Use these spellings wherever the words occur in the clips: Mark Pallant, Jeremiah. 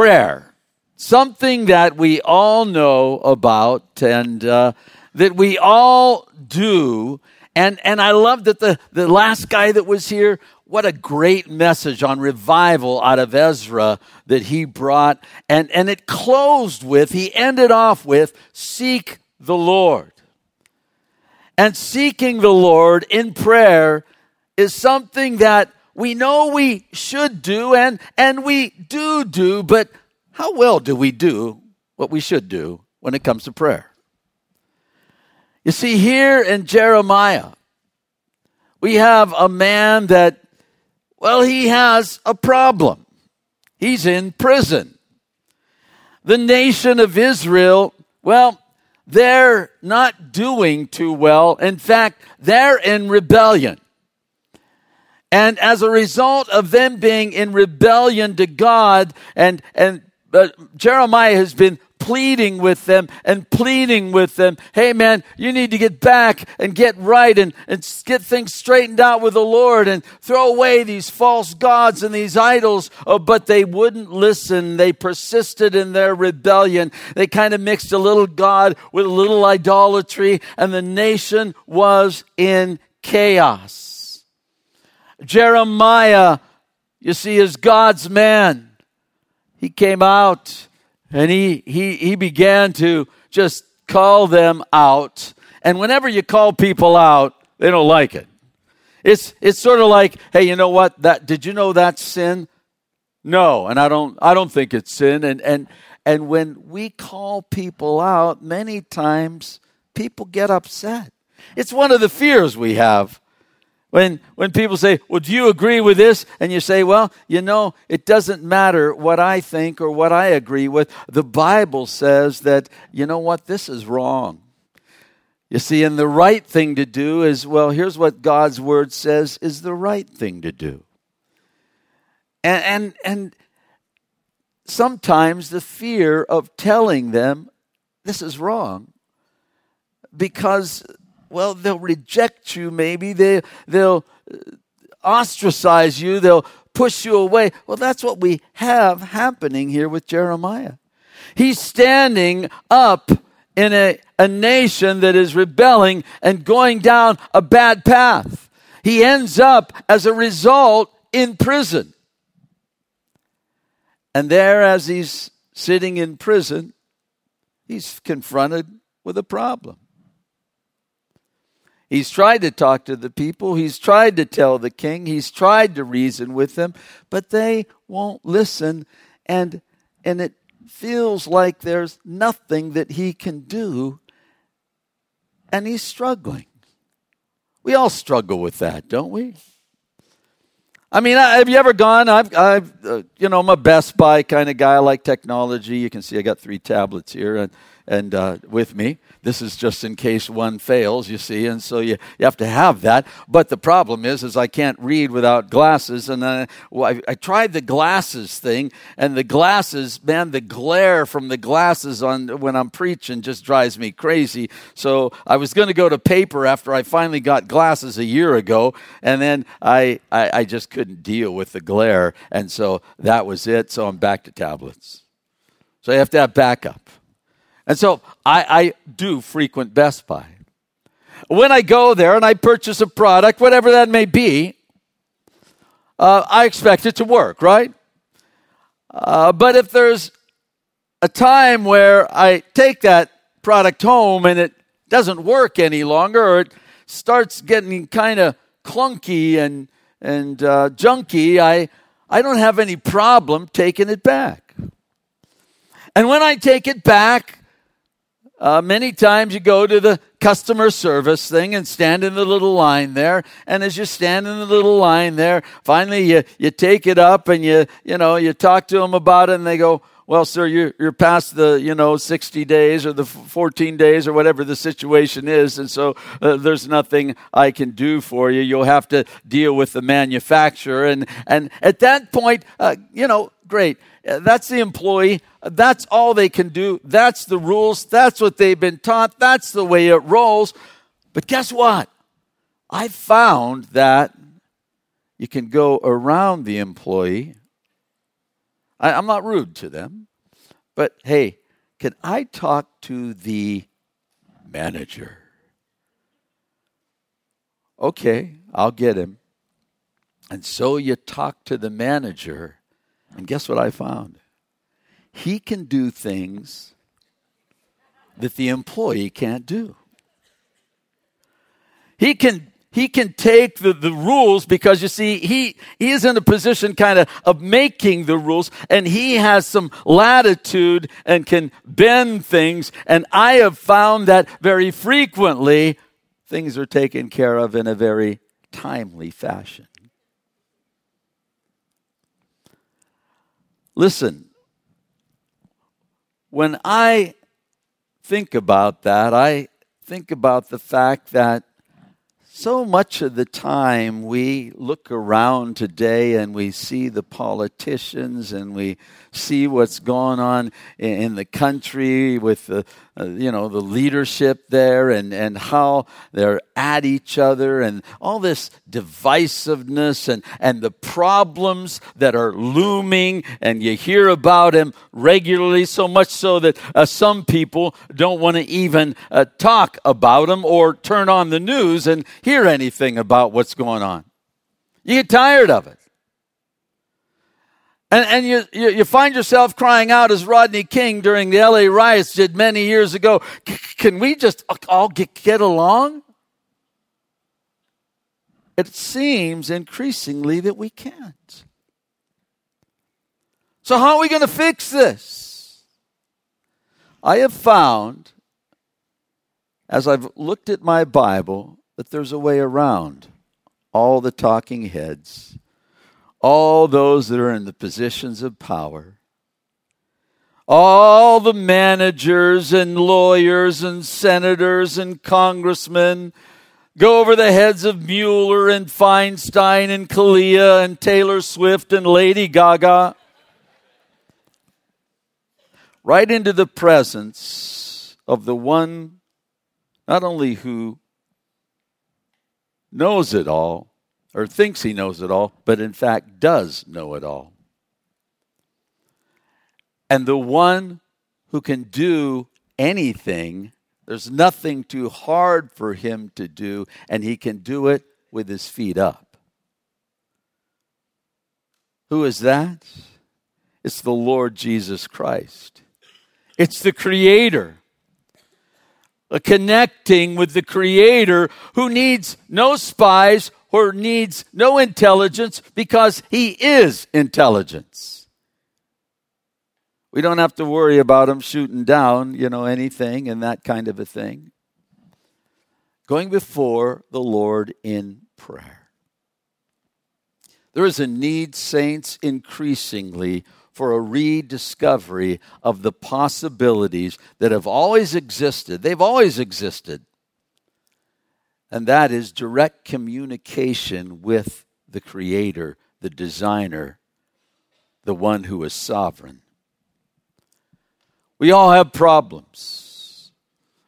prayer, something that we all know about and that we all do. And I love that the last guy that was here, what a great message on revival out of Ezra that he brought. And it closed with, he ended off with, seek the Lord. And seeking the Lord in prayer is something that we know we should do and we do, but how well do we do what we should do when it comes to prayer? You see, here in Jeremiah, we have a man that, well, he has a problem. He's in prison. The nation of Israel, well, they're not doing too well. In fact, they're in rebellion. And as a result of them being in rebellion to God, and Jeremiah has been pleading with them and pleading with them. Hey, man, you need to get back and get right and get things straightened out with the Lord and throw away these false gods and these idols. Oh, but they wouldn't listen. They persisted in their rebellion. They kind of mixed a little God with a little idolatry, and the nation was in chaos. Jeremiah, you see, is God's man. He came out. And he began to just call them out. And whenever you call people out, they don't like it. It's sort of like, hey, you know what? Did you know that's sin? No, and I don't think it's sin. And when we call people out, many times people get upset. It's one of the fears we have. When people say, well, do you agree with this? And you say, well, you know, it doesn't matter what I think or what I agree with. The Bible says that, you know what, this is wrong. You see, and the right thing to do is, well, here's what God's word says is the right thing to do. And sometimes the fear of telling them this is wrong because, well, they'll reject you maybe, they'll ostracize you, they'll push you away. Well, that's what we have happening here with Jeremiah. He's standing up in a nation that is rebelling and going down a bad path. He ends up, as a result, in prison. And there, as he's sitting in prison, he's confronted with a problem. He's tried to talk to the people. He's tried to tell the king. He's tried to reason with them, but they won't listen. And it feels like there's nothing that he can do. And he's struggling. We all struggle with that, don't we? I mean, have you ever gone? I've you know, I'm a Best Buy kind of guy. I like technology. You can see I got 3 tablets here and with me. This is just in case one fails, you see, and so you have to have that. But the problem is I can't read without glasses, and I tried the glasses thing, and the glasses, man, the glare from the glasses on when I'm preaching just drives me crazy. So I was going to go to paper after I finally got glasses a year ago, and then I just couldn't deal with the glare, and so that was it, so I'm back to tablets. So you have to have backup. And so I do frequent Best Buy. When I go there and I purchase a product, whatever that may be, I expect it to work, right? But if there's a time where I take that product home and it doesn't work any longer, or it starts getting kind of clunky and junky, I don't have any problem taking it back. And when I take it back, many times you go to the customer service thing and stand in the little line there. And as you stand in the little line there, finally you take it up and you talk to them about it, and they go, well, sir, you're past the 60 days or the 14 days or whatever the situation is, and so there's nothing I can do for you. You'll have to deal with the manufacturer. And at that point, great. That's the employee. That's all they can do. That's the rules. That's what they've been taught. That's the way it rolls. But guess what? I found that you can go around the employee. I'm not rude to them. But, hey, can I talk to the manager? Okay, I'll get him. And so you talk to the manager, and guess what I found? He can do things that the employee can't do. He can take the rules, because, you see, he is in a position kind of making the rules, and he has some latitude and can bend things. And I have found that very frequently things are taken care of in a very timely fashion. Listen, when I think about that, I think about the fact that so much of the time we look around today and we see the politicians and we see what's going on in the country with the leadership there and how they're at each other and all this divisiveness and the problems that are looming, and you hear about them regularly, so much so that some people don't want to even talk about them or turn on the news and hear anything about what's going on. You get tired of it. And you find yourself crying out, as Rodney King during the LA riots did many years ago, can we just all get along? It seems increasingly that we can't. So how are we going to fix this? I have found, as I've looked at my Bible, that there's a way around all the talking heads, all those that are in the positions of power, all the managers and lawyers and senators and congressmen. Go over the heads of Mueller and Feinstein and Kalia and Taylor Swift and Lady Gaga, right into the presence of the one not only who knows it all, or thinks he knows it all, but in fact does know it all. And the one who can do anything, there's nothing too hard for him to do, and he can do it with his feet up. Who is that? It's the Lord Jesus Christ. It's the Creator. Connecting with the Creator, who needs no spies or needs no intelligence, because he is intelligence. We don't have to worry about him shooting down, anything and that kind of a thing. Going before the Lord in prayer. There is a need, saints, increasingly for a rediscovery of the possibilities that have always existed. They've always existed. And that is direct communication with the Creator, the Designer, the one who is sovereign. We all have problems.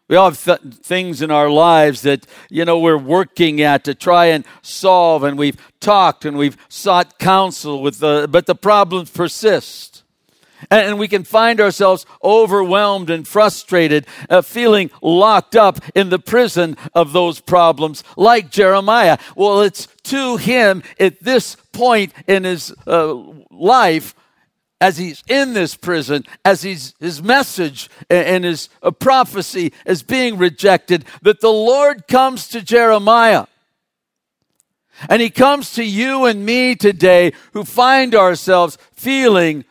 We all have things in our lives that, we're working at to try and solve, and we've talked and we've sought counsel, but the problems persist. And we can find ourselves overwhelmed and frustrated, feeling locked up in the prison of those problems, like Jeremiah. Well, it's to him at this point in his life, as he's in this prison, as his message and his prophecy is being rejected, that the Lord comes to Jeremiah. And he comes to you and me today, who find ourselves feeling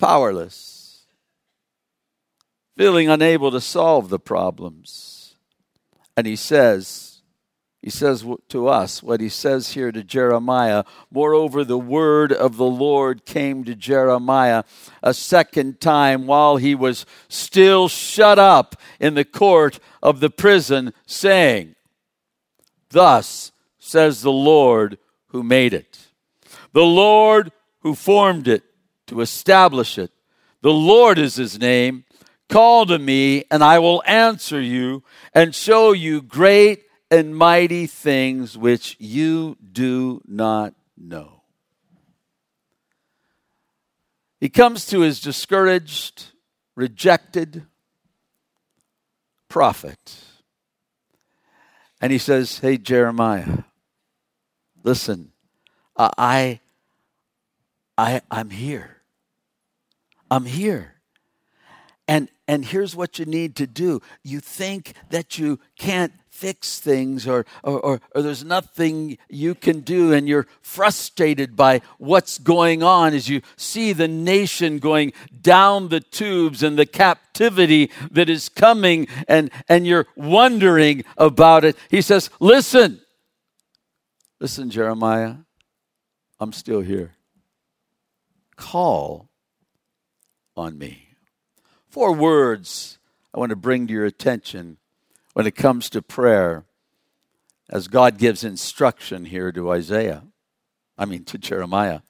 powerless, feeling unable to solve the problems. And he says to us what he says here to Jeremiah. Moreover, the word of the Lord came to Jeremiah a second time while he was still shut up in the court of the prison, saying, "Thus says the Lord who made it, the Lord who formed it, to establish it. The Lord is his name. Call to me, and I will answer you and show you great and mighty things which you do not know." He comes to his discouraged, rejected prophet. And he says, hey, Jeremiah, listen, I'm here. I'm here. And here's what you need to do. You think that you can't fix things or there's nothing you can do, and you're frustrated by what's going on as you see the nation going down the tubes and the captivity that is coming, and you're wondering about it. He says, listen, Jeremiah, I'm still here. Call on me. 4 words I want to bring to your attention when it comes to prayer, as God gives instruction here to Jeremiah.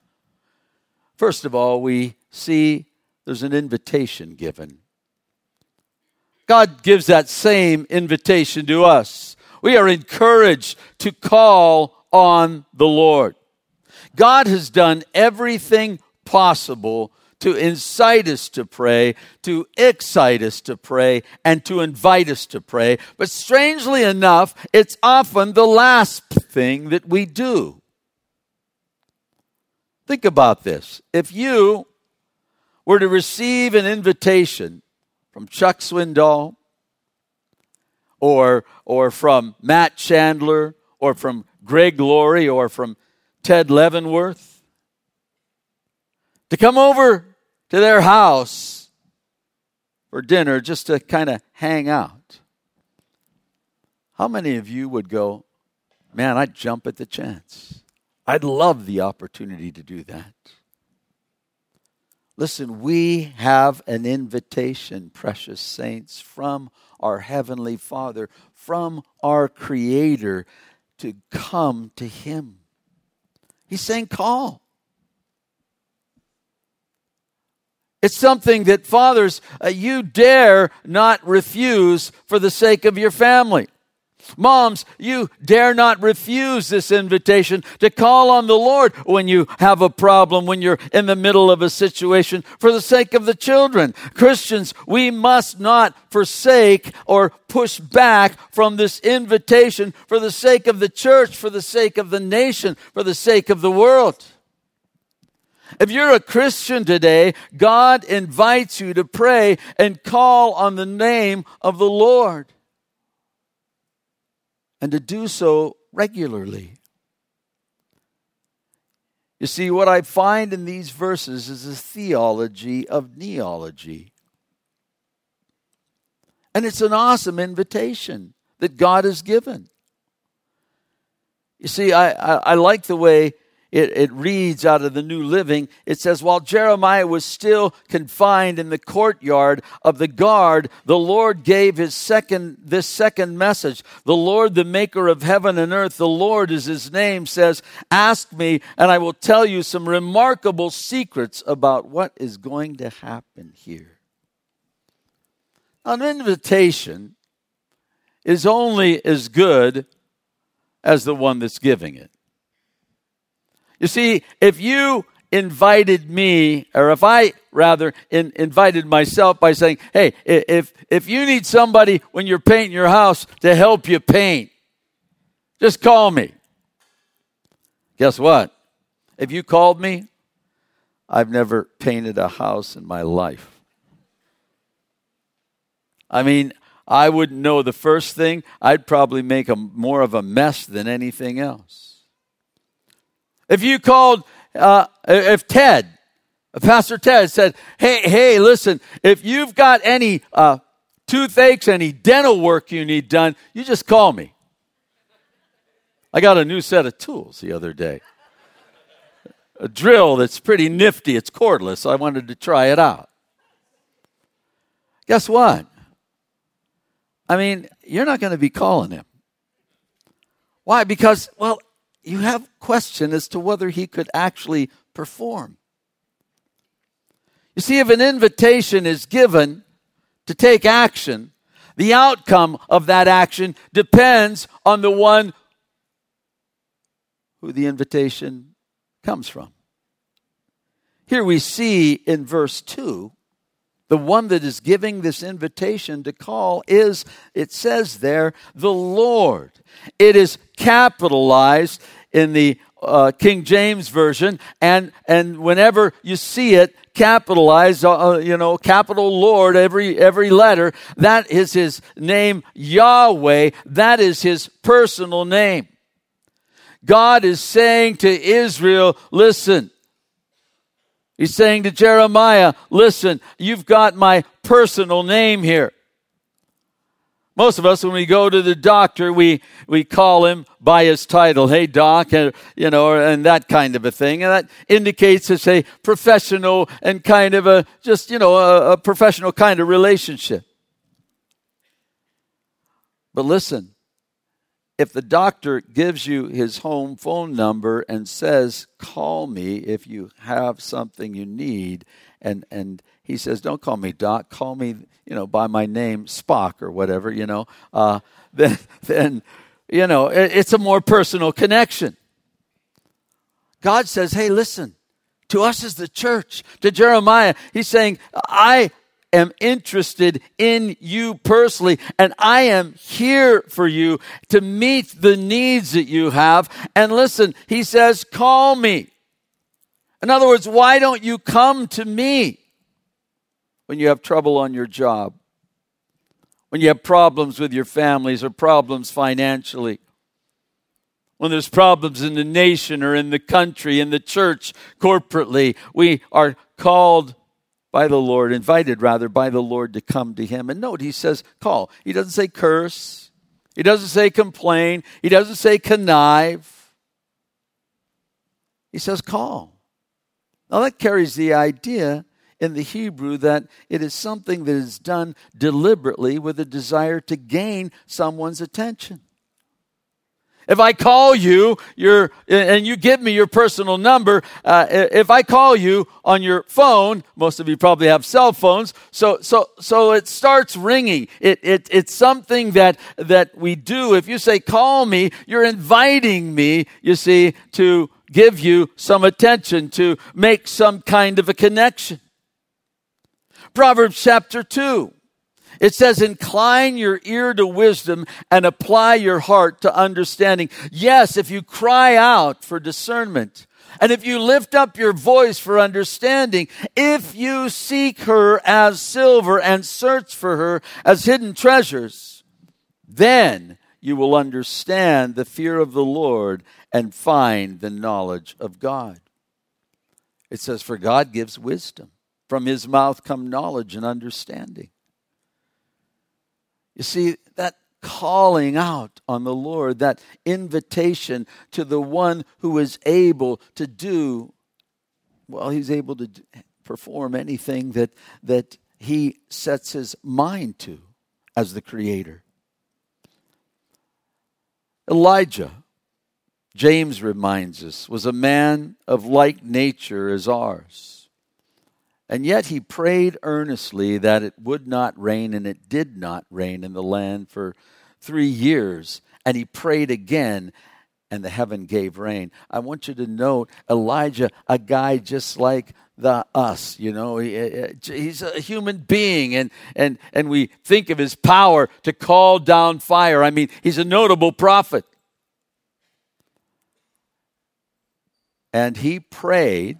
First of all, we see there's an invitation given. God gives that same invitation to us. We are encouraged to call on the Lord. God has done everything possible to incite us to pray, to excite us to pray, and to invite us to pray. But strangely enough, it's often the last thing that we do. Think about this. If you were to receive an invitation from Chuck Swindoll or from Matt Chandler or from Greg Laurie or from Ted Leavenworth to come over to their house for dinner just to kind of hang out, how many of you would go, man, I'd jump at the chance. I'd love the opportunity to do that. Listen, we have an invitation, precious saints, from our Heavenly Father, from our Creator, to come to Him. He's saying, call. It's something that, fathers, you dare not refuse for the sake of your family. Moms, you dare not refuse this invitation to call on the Lord when you have a problem, when you're in the middle of a situation, for the sake of the children. Christians, we must not forsake or push back from this invitation for the sake of the church, for the sake of the nation, for the sake of the world. If you're a Christian today, God invites you to pray and call on the name of the Lord, and to do so regularly. You see, what I find in these verses is a theology of neology. And it's an awesome invitation that God has given. You see, I like the way it reads out of the New Living. It says, while Jeremiah was still confined in the courtyard of the guard, the Lord gave this second message. The Lord, the maker of heaven and earth, the Lord is his name, says, ask me, and I will tell you some remarkable secrets about what is going to happen here. An invitation is only as good as the one that's giving it. You see, if you invited me, or if I rather invited myself by saying, hey, if you need somebody when you're painting your house to help you paint, just call me. Guess what? If you called me, I've never painted a house in my life. I mean, I wouldn't know the first thing. I'd probably make more of a mess than anything else. If you called, Pastor Ted said, hey, listen, if you've got any toothaches, any dental work you need done, you just call me. I got a new set of tools the other day. A drill that's pretty nifty. It's cordless. So I wanted to try it out. Guess what? I mean, you're not going to be calling him. Why? Because, you have question as to whether he could actually perform. You see, if an invitation is given to take action, the outcome of that action depends on the one who the invitation comes from. Here we see in verse 2, the one that is giving this invitation to call is, it says there, the Lord. It is capitalized in the King James Version, and whenever you see it capitalized, capital Lord, every letter, that is his name, Yahweh. That is his personal name. God is saying to Israel, listen. He's saying to Jeremiah, listen, you've got my personal name here. Most of us, when we go to the doctor, we call him by his title. Hey, doc, and that kind of a thing. And that indicates it's a professional and kind of a professional kind of relationship. But listen, if the doctor gives you his home phone number and says, call me if you have something you need, and he says, don't call me Doc, call me, by my name, Spock or whatever, then it's a more personal connection. God says, hey, listen, to us as the church, to Jeremiah, he's saying, I am interested in you personally, and I am here for you to meet the needs that you have. And listen, he says, call me. In other words, why don't you come to me when you have trouble on your job, when you have problems with your families or problems financially, when there's problems in the nation or in the country, in the church, corporately? We are called by the Lord, invited rather by the Lord to come to him. And note, he says, call. He doesn't say curse. He doesn't say complain. He doesn't say connive. He says, call. Now that carries the idea in the Hebrew that it is something that is done deliberately with a desire to gain someone's attention. If I call you, and you give me your personal number, if I call you on your phone, most of you probably have cell phones, so it starts ringing. It's something that we do. If you say, call me, you're inviting me, you see, to give you some attention, to make some kind of a connection. Proverbs chapter 2. It says, incline your ear to wisdom and apply your heart to understanding. Yes, if you cry out for discernment, and if you lift up your voice for understanding, if you seek her as silver and search for her as hidden treasures, then you will understand the fear of the Lord and find the knowledge of God. It says, for God gives wisdom. From his mouth come knowledge and understanding. You see, that calling out on the Lord, that invitation to the one who is able to do, well, he's able to perform anything that he sets his mind to as the creator. Elijah, James reminds us, was a man of like nature as ours. And yet he prayed earnestly that it would not rain, and it did not rain in the land for 3 years. And he prayed again, and the heaven gave rain. I want you to note Elijah, a guy just like us. He's a human being, and we think of his power to call down fire. I mean, he's a notable prophet. And he prayed.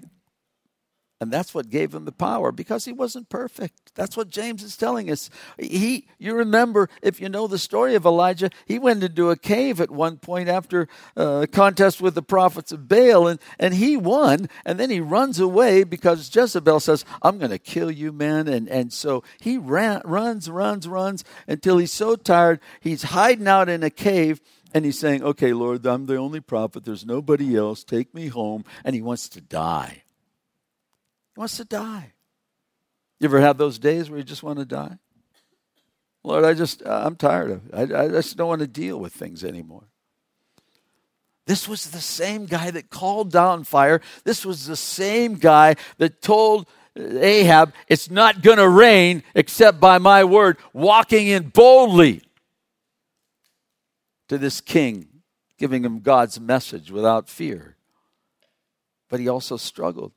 And that's what gave him the power, because he wasn't perfect. That's what James is telling us. You remember, if you know the story of Elijah, he went into a cave at one point after a contest with the prophets of Baal, and he won, and then he runs away because Jezebel says, I'm going to kill you, man. And so he runs until he's so tired, he's hiding out in a cave, and he's saying, okay, Lord, I'm the only prophet. There's nobody else. Take me home. And he wants to die. He wants to die. You ever have those days where you just want to die? Lord, I'm tired of it. I just don't want to deal with things anymore. This was the same guy that called down fire. This was the same guy that told Ahab, it's not going to rain except by my word, walking in boldly to this king, giving him God's message without fear. But he also struggled.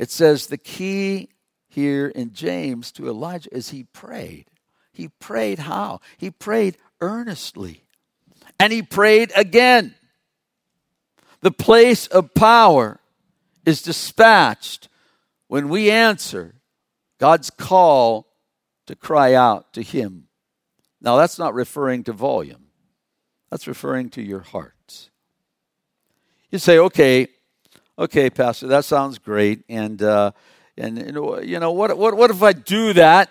It says the key here in James to Elijah is he prayed. He prayed how? He prayed earnestly. And he prayed again. The place of power is dispatched when we answer God's call to cry out to him. Now, that's not referring to volume. That's referring to your hearts. You say, okay, Pastor, that sounds great. And what if I do that?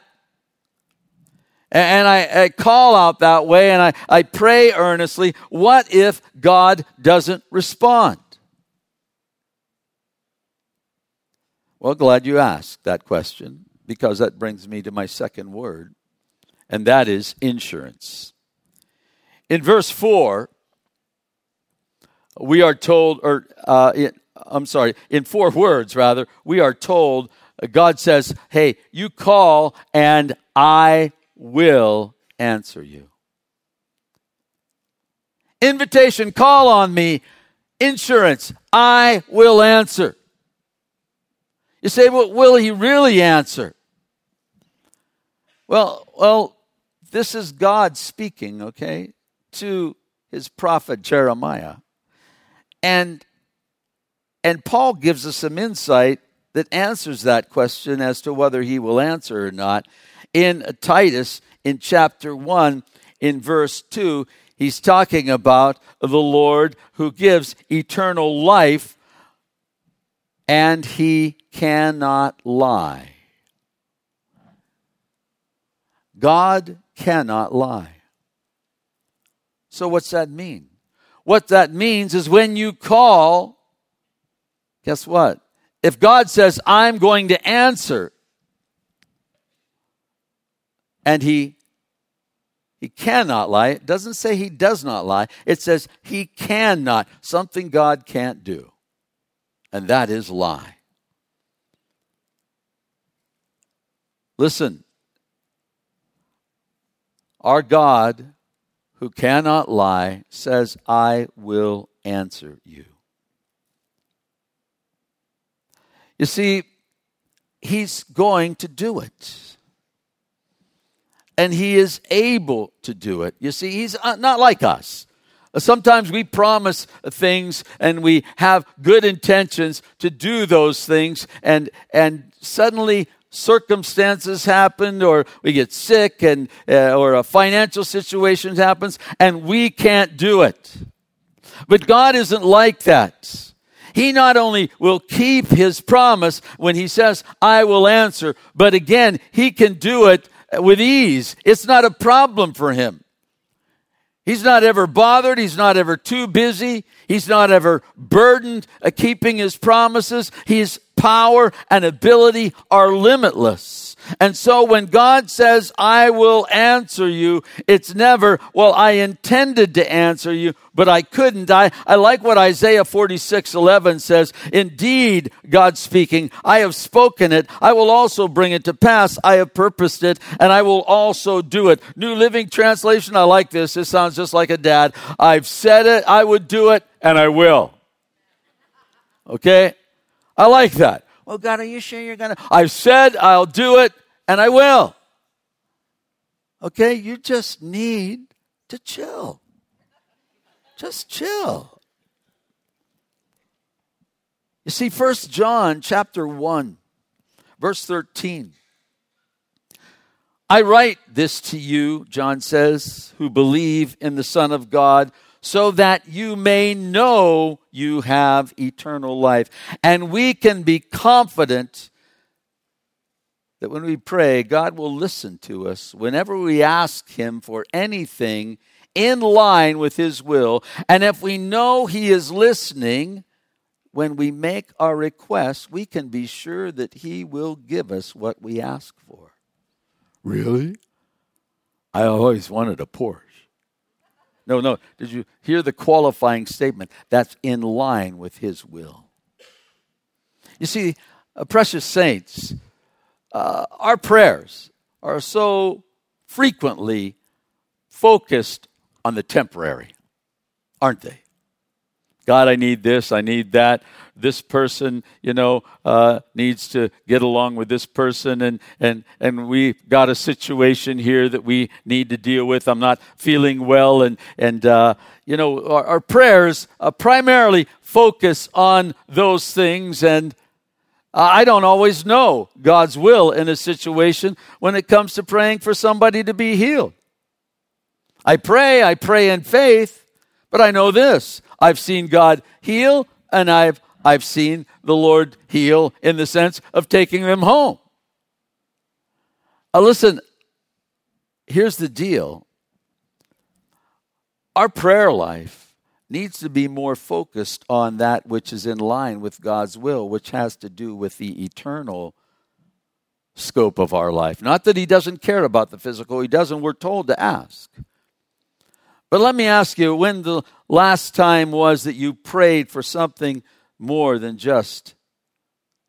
And I call out that way and I pray earnestly. What if God doesn't respond? Well, glad you asked that question, because that brings me to my second word, and that is insurance. In verse 4, we are told, in 4 words rather, we are told, God says, hey, you call and I will answer you. Invitation, call on me. Insurance, I will answer. You say, well, will he really answer? Well, this is God speaking, okay, to his prophet Jeremiah. And Paul gives us some insight that answers that question as to whether he will answer or not. In Titus, in chapter 1, in verse 2, he's talking about the Lord who gives eternal life, and he cannot lie. God cannot lie. So what's that mean? What that means is when you call, guess what? If God says, I'm going to answer, and he cannot lie. It doesn't say he does not lie. It says he cannot. Something God can't do. And that is lie. Listen. Our God, who cannot lie, says, I will answer you. You see, he's going to do it. And he is able to do it. You see, he's not like us. Sometimes we promise things and we have good intentions to do those things, and suddenly circumstances happen, or we get sick, and or a financial situation happens, and we can't do it. But God isn't like that. He not only will keep his promise when he says, I will answer, but again, he can do it with ease. It's not a problem for him. He's not ever bothered. He's not ever too busy. He's not ever burdened keeping his promises. His power and ability are limitless. And so when God says, I will answer you, it's never, well, I intended to answer you, but I couldn't. I like what Isaiah 46:11 says. Indeed, God speaking, I have spoken it. I will also bring it to pass. I have purposed it, and I will also do it. New Living Translation, I like this. This sounds just like a dad. I've said it, I would do it, and I will. Okay? I like that. Well, God, are you sure you're going to? I've said I'll do it, and I will. Okay, you just need to chill. Just chill. You see, 1 John chapter 1, verse 13. I write this to you, John says, who believe in the Son of God, so that you may know you have eternal life. And we can be confident that when we pray, God will listen to us whenever we ask him for anything in line with his will. And if we know he is listening, when we make our requests, we can be sure that he will give us what we ask for. Really? I always wanted a Porsche. No. Did you hear the qualifying statement? That's in line with his will. You see, precious saints, our prayers are so frequently focused on the temporary, aren't they? God, I need this, I need that. This person, needs to get along with this person, and we got a situation here that we need to deal with. I'm not feeling well, and our prayers primarily focus on those things, and I don't always know God's will in a situation when it comes to praying for somebody to be healed. I pray in faith, but I know this: I've seen God heal, and I've seen the Lord heal in the sense of taking them home. Listen, here's the deal. Our prayer life needs to be more focused on that which is in line with God's will, which has to do with the eternal scope of our life. Not that he doesn't care about the physical. He doesn't. We're told to ask. But let me ask you, when the last time was that you prayed for something more than just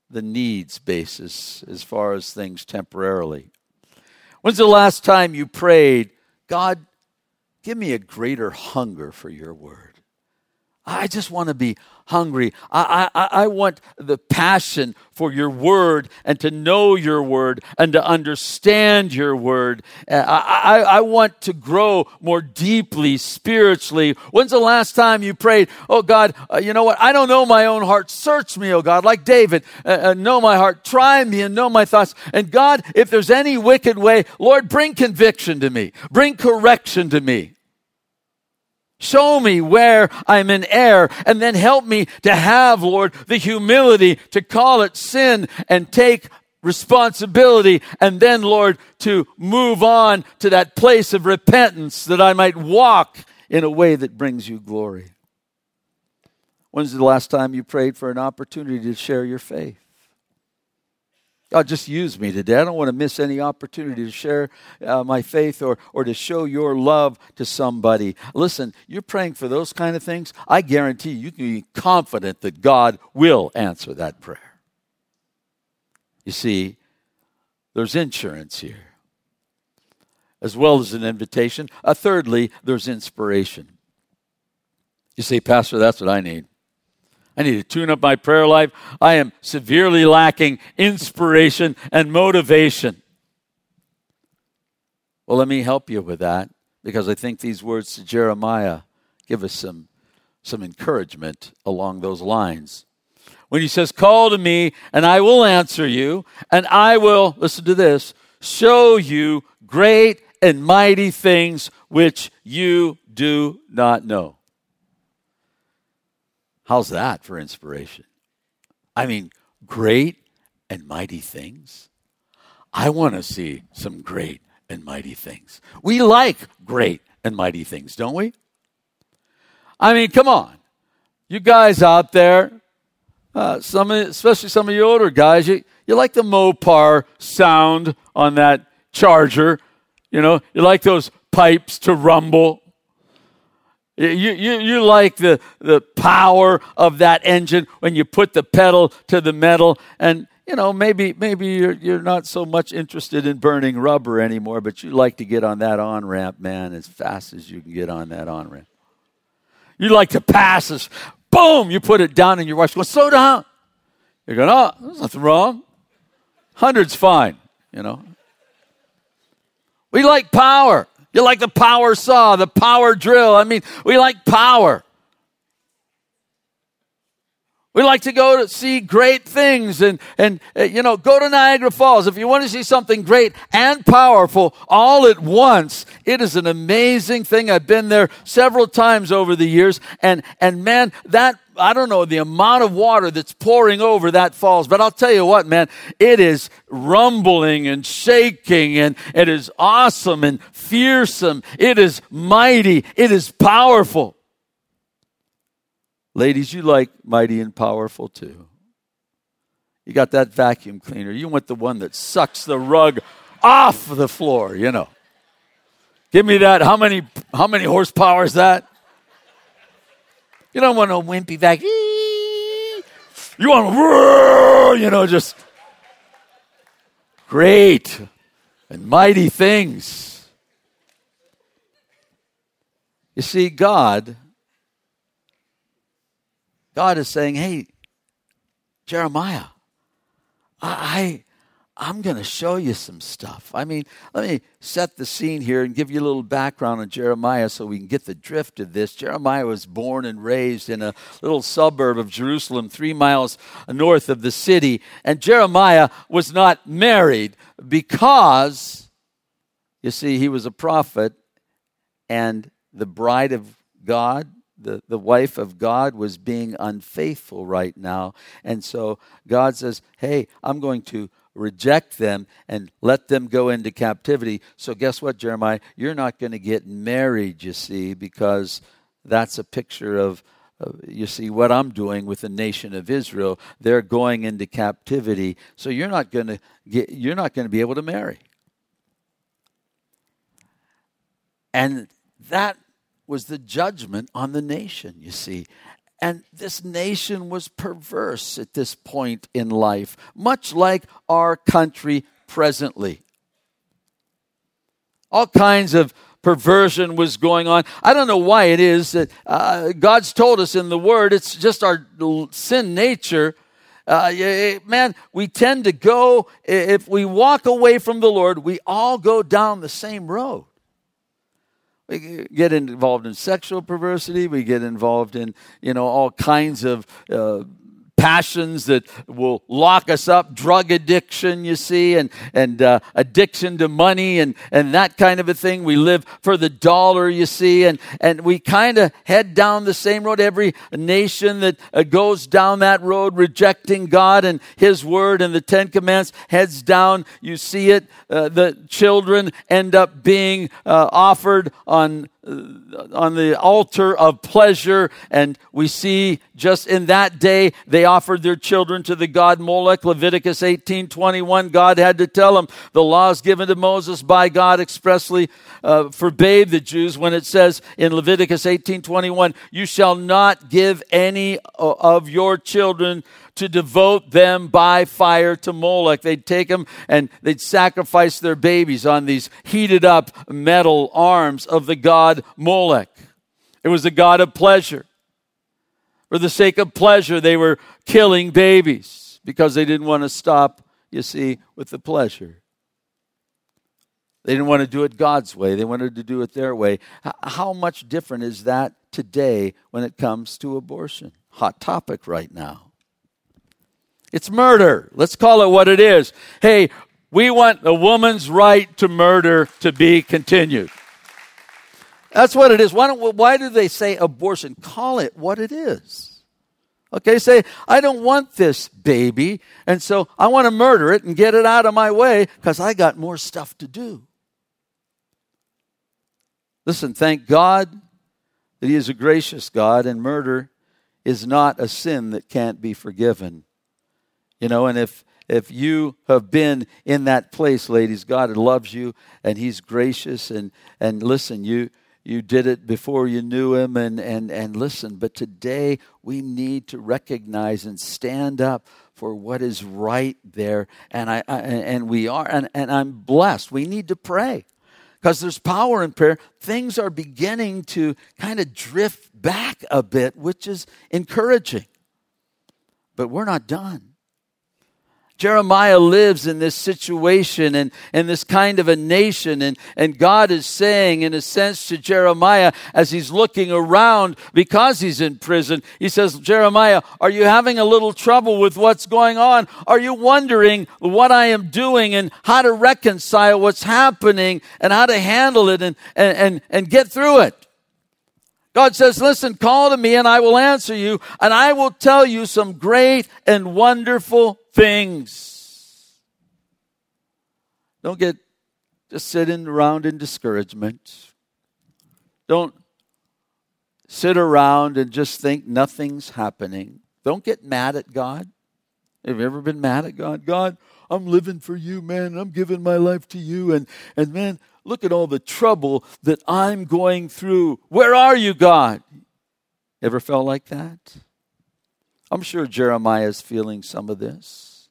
the needs basis as far as things temporarily? When's the last time you prayed, God, give me a greater hunger for your word? I just want to be hungry. I want the passion for your word and to know your word and to understand your word. I want to grow more deeply spiritually. When's the last time you prayed, oh God, you know what? I don't know my own heart. Search me, oh God, like David. Know my heart. Try me and know my thoughts. And God, if there's any wicked way, Lord, bring conviction to me. Bring correction to me. Show me where I'm in error, and then help me to have, Lord, the humility to call it sin and take responsibility, and then, Lord, to move on to that place of repentance that I might walk in a way that brings you glory. When's the last time you prayed for an opportunity to share your faith? God, just use me today. I don't want to miss any opportunity to share my faith or to show your love to somebody. Listen, you're praying for those kind of things. I guarantee you can be confident that God will answer that prayer. You see, there's insurance here, as well as an invitation. Thirdly, there's inspiration. You say, Pastor, that's what I need. I need to tune up my prayer life. I am severely lacking inspiration and motivation. Well, let me help you with that, because I think these words to Jeremiah give us some encouragement along those lines. When he says, call to me and I will answer you, and I will, listen to this, show you great and mighty things which you do not know. How's that for inspiration? I mean, great and mighty things. I want to see some great and mighty things. We like great and mighty things, don't we? I mean, come on. You guys out there, especially some of you older guys, you like the Mopar sound on that Charger. You like those pipes to rumble. You like the power of that engine when you put the pedal to the metal, and maybe you're not so much interested in burning rubber anymore, but you like to get on that on-ramp, man, as fast as you can get on that on-ramp. You like to pass us, boom, you put it down and your wife's going, slow down. You're going, oh, there's nothing wrong. 100's fine, We like power. You like the power saw, the power drill. I mean, we like power. We like to go to see great things and go to Niagara Falls. If you want to see something great and powerful all at once, it is an amazing thing. I've been there several times over the years, and man, that, I don't know the amount of water that's pouring over that falls, but I'll tell you what, man, it is rumbling and shaking, and it is awesome and fearsome. It is mighty. It is powerful. Ladies, you like mighty and powerful too. You got that vacuum cleaner. You want the one that sucks the rug off the floor, Give me that. How many horsepower is that? You don't want no wimpy vacuum. You want, just great and mighty things. You see, God God is saying, hey, Jeremiah, I'm going to show you some stuff. I mean, let me set the scene here and give you a little background on Jeremiah so we can get the drift of this. Jeremiah was born and raised in a little suburb of Jerusalem, 3 miles north of the city. And Jeremiah was not married because, you see, he was a prophet, and the bride of God, the wife of God, was being unfaithful right now. And so God says, hey, I'm going to reject them and let them go into captivity. So guess what, Jeremiah? You're not going to get married, you see, because that's a picture of, you see, what I'm doing with the nation of Israel. They're going into captivity. So you're not going to be able to marry. And that was the judgment on the nation, you see. And this nation was perverse at this point in life, much like our country presently. All kinds of perversion was going on. I don't know why it is that God's told us in the Word, it's just our sin nature. Man, we tend to go, if we walk away from the Lord, we all go down the same road. We get involved in sexual perversity. We get involved in, all kinds of passions that will lock us up. Drug addiction, you see, and addiction to money and that kind of a thing. We live for the dollar, you see, and we kind of head down the same road. Every nation that goes down that road, rejecting God and His Word and the Ten Commandments, heads down. You see it. The children end up being offered on the altar of pleasure, and we see just in that day they offered their children to the god Molech. Leviticus 18:21, God had to tell them the laws given to Moses by God expressly forbade the Jews when it says in Leviticus 18:21, you shall not give any of your children to devote them by fire to Molech. They'd take them and they'd sacrifice their babies on these heated up metal arms of the god Molech. It was the god of pleasure. For the sake of pleasure, they were killing babies because they didn't want to stop, you see, with the pleasure. They didn't want to do it God's way. They wanted to do it their way. How much different is that today when it comes to abortion? Hot topic right now. It's murder. Let's call it what it is. Hey, we want a woman's right to murder to be continued. That's what it is. Why do they say abortion? Call it what it is. Okay, say, I don't want this baby, and so I want to murder it and get it out of my way because I got more stuff to do. Listen, thank God that He is a gracious God, and murder is not a sin that can't be forgiven. And if you have been in that place, ladies, God loves you and He's gracious. And listen, you did it before you knew Him. And listen, but today we need to recognize and stand up for what is right there. And we are, and I'm blessed. We need to pray because there's power in prayer. Things are beginning to kind of drift back a bit, which is encouraging. But we're not done. Jeremiah lives in this situation and this kind of a nation. And God is saying, in a sense, to Jeremiah, as he's looking around because he's in prison, He says, Jeremiah, are you having a little trouble with what's going on? Are you wondering what I am doing and how to reconcile what's happening and how to handle it and get through it? God says, listen, call to me and I will answer you, and I will tell you some great and wonderful things. Don't just sit around in discouragement. Don't sit around and just think nothing's happening. Don't get mad at God. Have you ever been mad at God? God, I'm living for you, man. I'm giving my life to you. And man, look at all the trouble that I'm going through. Where are you, God? Ever felt like that? I'm sure Jeremiah is feeling some of this.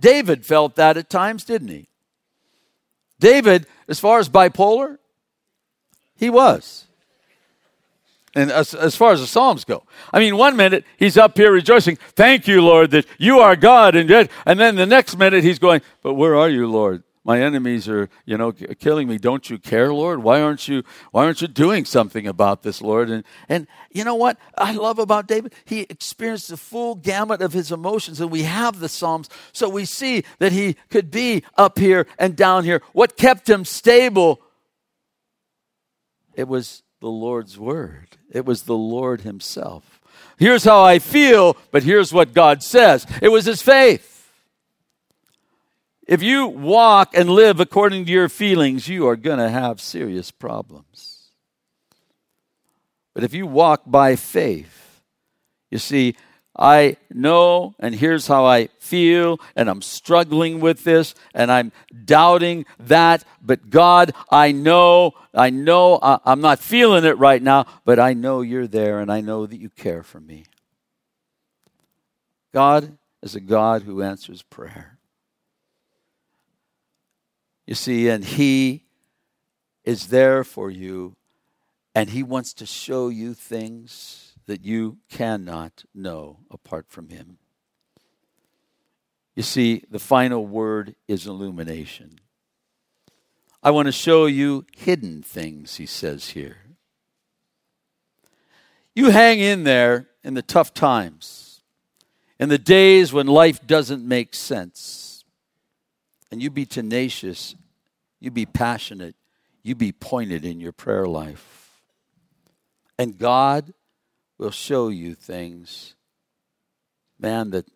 David felt that at times, didn't he? David, as far as bipolar, he was. And as far as the Psalms go, I mean, one minute he's up here rejoicing, thank you, Lord, that you are God, and then the next minute he's going, but where are you, Lord? My enemies are, killing me. Don't you care, Lord? Why aren't you doing something about this, Lord? And you know what I love about David? He experienced the full gamut of his emotions, and we have the Psalms, so we see that he could be up here and down here. What kept him stable? It was the Lord's word. It was the Lord himself. Here's how I feel, but here's what God says. It was his faith. If you walk and live according to your feelings, you are going to have serious problems. But if you walk by faith, you see, I know, and here's how I feel, and I'm struggling with this, and I'm doubting that, but God, I know, I'm not feeling it right now, but I know you're there, and I know that you care for me. God is a God who answers prayer. You see, and he is there for you, and he wants to show you things that you cannot know apart from him. You see, the final word is illumination. I want to show you hidden things, he says here. You hang in there in the tough times, in the days when life doesn't make sense. And you be tenacious, you be passionate, you be pointed in your prayer life. And God will show you things, man, that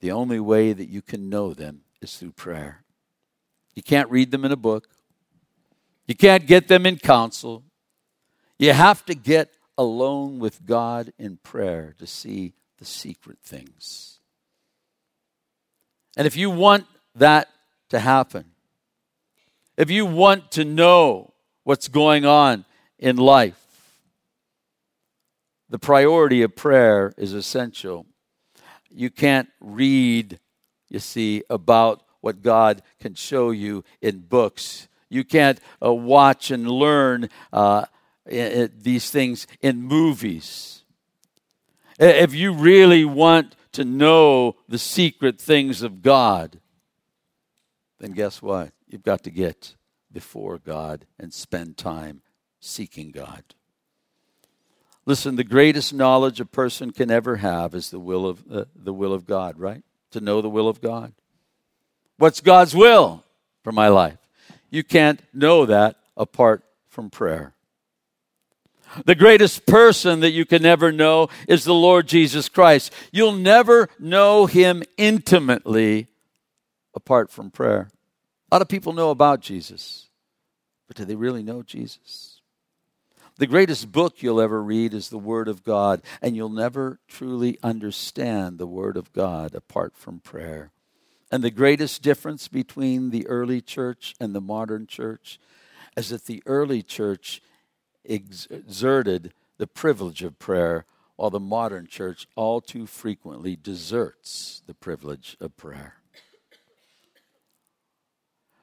the only way that you can know them is through prayer. You can't read them in a book. You can't get them in counsel. You have to get alone with God in prayer to see the secret things. And if you want that to happen, if you want to know what's going on in life, the priority of prayer is essential. You can't read, you see, about what God can show you in books. You can't watch and learn these things in movies. If you really want to know the secret things of God, then guess what? You've got to get before God and spend time seeking God. Listen, the greatest knowledge a person can ever have is the will of God, right? To know the will of God. What's God's will for my life? You can't know that apart from prayer. The greatest person that you can ever know is the Lord Jesus Christ. You'll never know him intimately apart from prayer. A lot of people know about Jesus, but do they really know Jesus? The greatest book you'll ever read is the Word of God, and you'll never truly understand the Word of God apart from prayer. And the greatest difference between the early church and the modern church is that the early church exerted the privilege of prayer, while the modern church all too frequently deserts the privilege of prayer.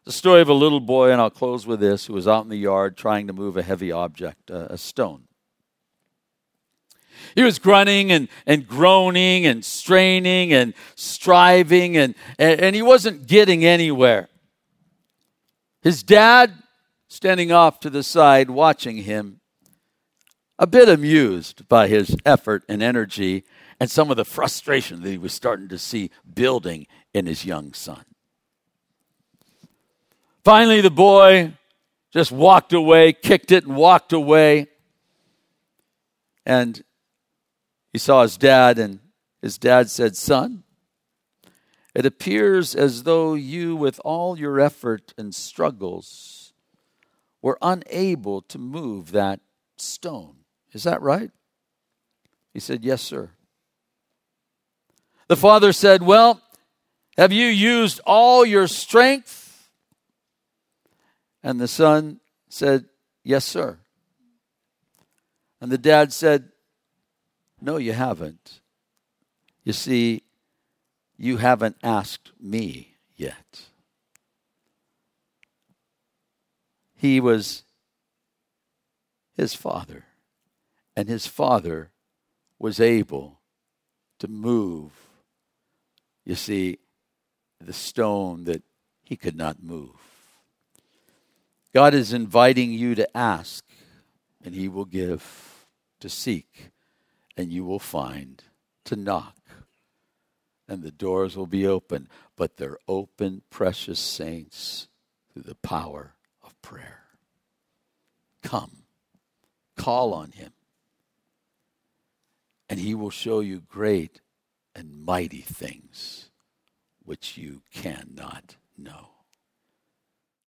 The story of a little boy, and I'll close with this, who was out in the yard trying to move a heavy object, a stone. He was grunting and groaning and straining and striving, and he wasn't getting anywhere. His dad, standing off to the side, watching him, a bit amused by his effort and energy and some of the frustration that he was starting to see building in his young son. Finally, the boy just walked away, kicked it and walked away. And he saw his dad, and his dad said, "Son, it appears as though you, with all your effort and struggles, were unable to move that stone. Is that right?" He said, "Yes, sir." The father said, "Well, have you used all your strength?" And the son said, "Yes, sir." And the dad said, "No, you haven't. You see, you haven't asked me yet." He was his father, and his father was able to move, you see, the stone that he could not move. God is inviting you to ask, and he will give, to seek, and you will find, to knock, and the doors will be open. But they're open, precious saints, through the power of prayer. Come, call on him, and he will show you great and mighty things which you cannot know.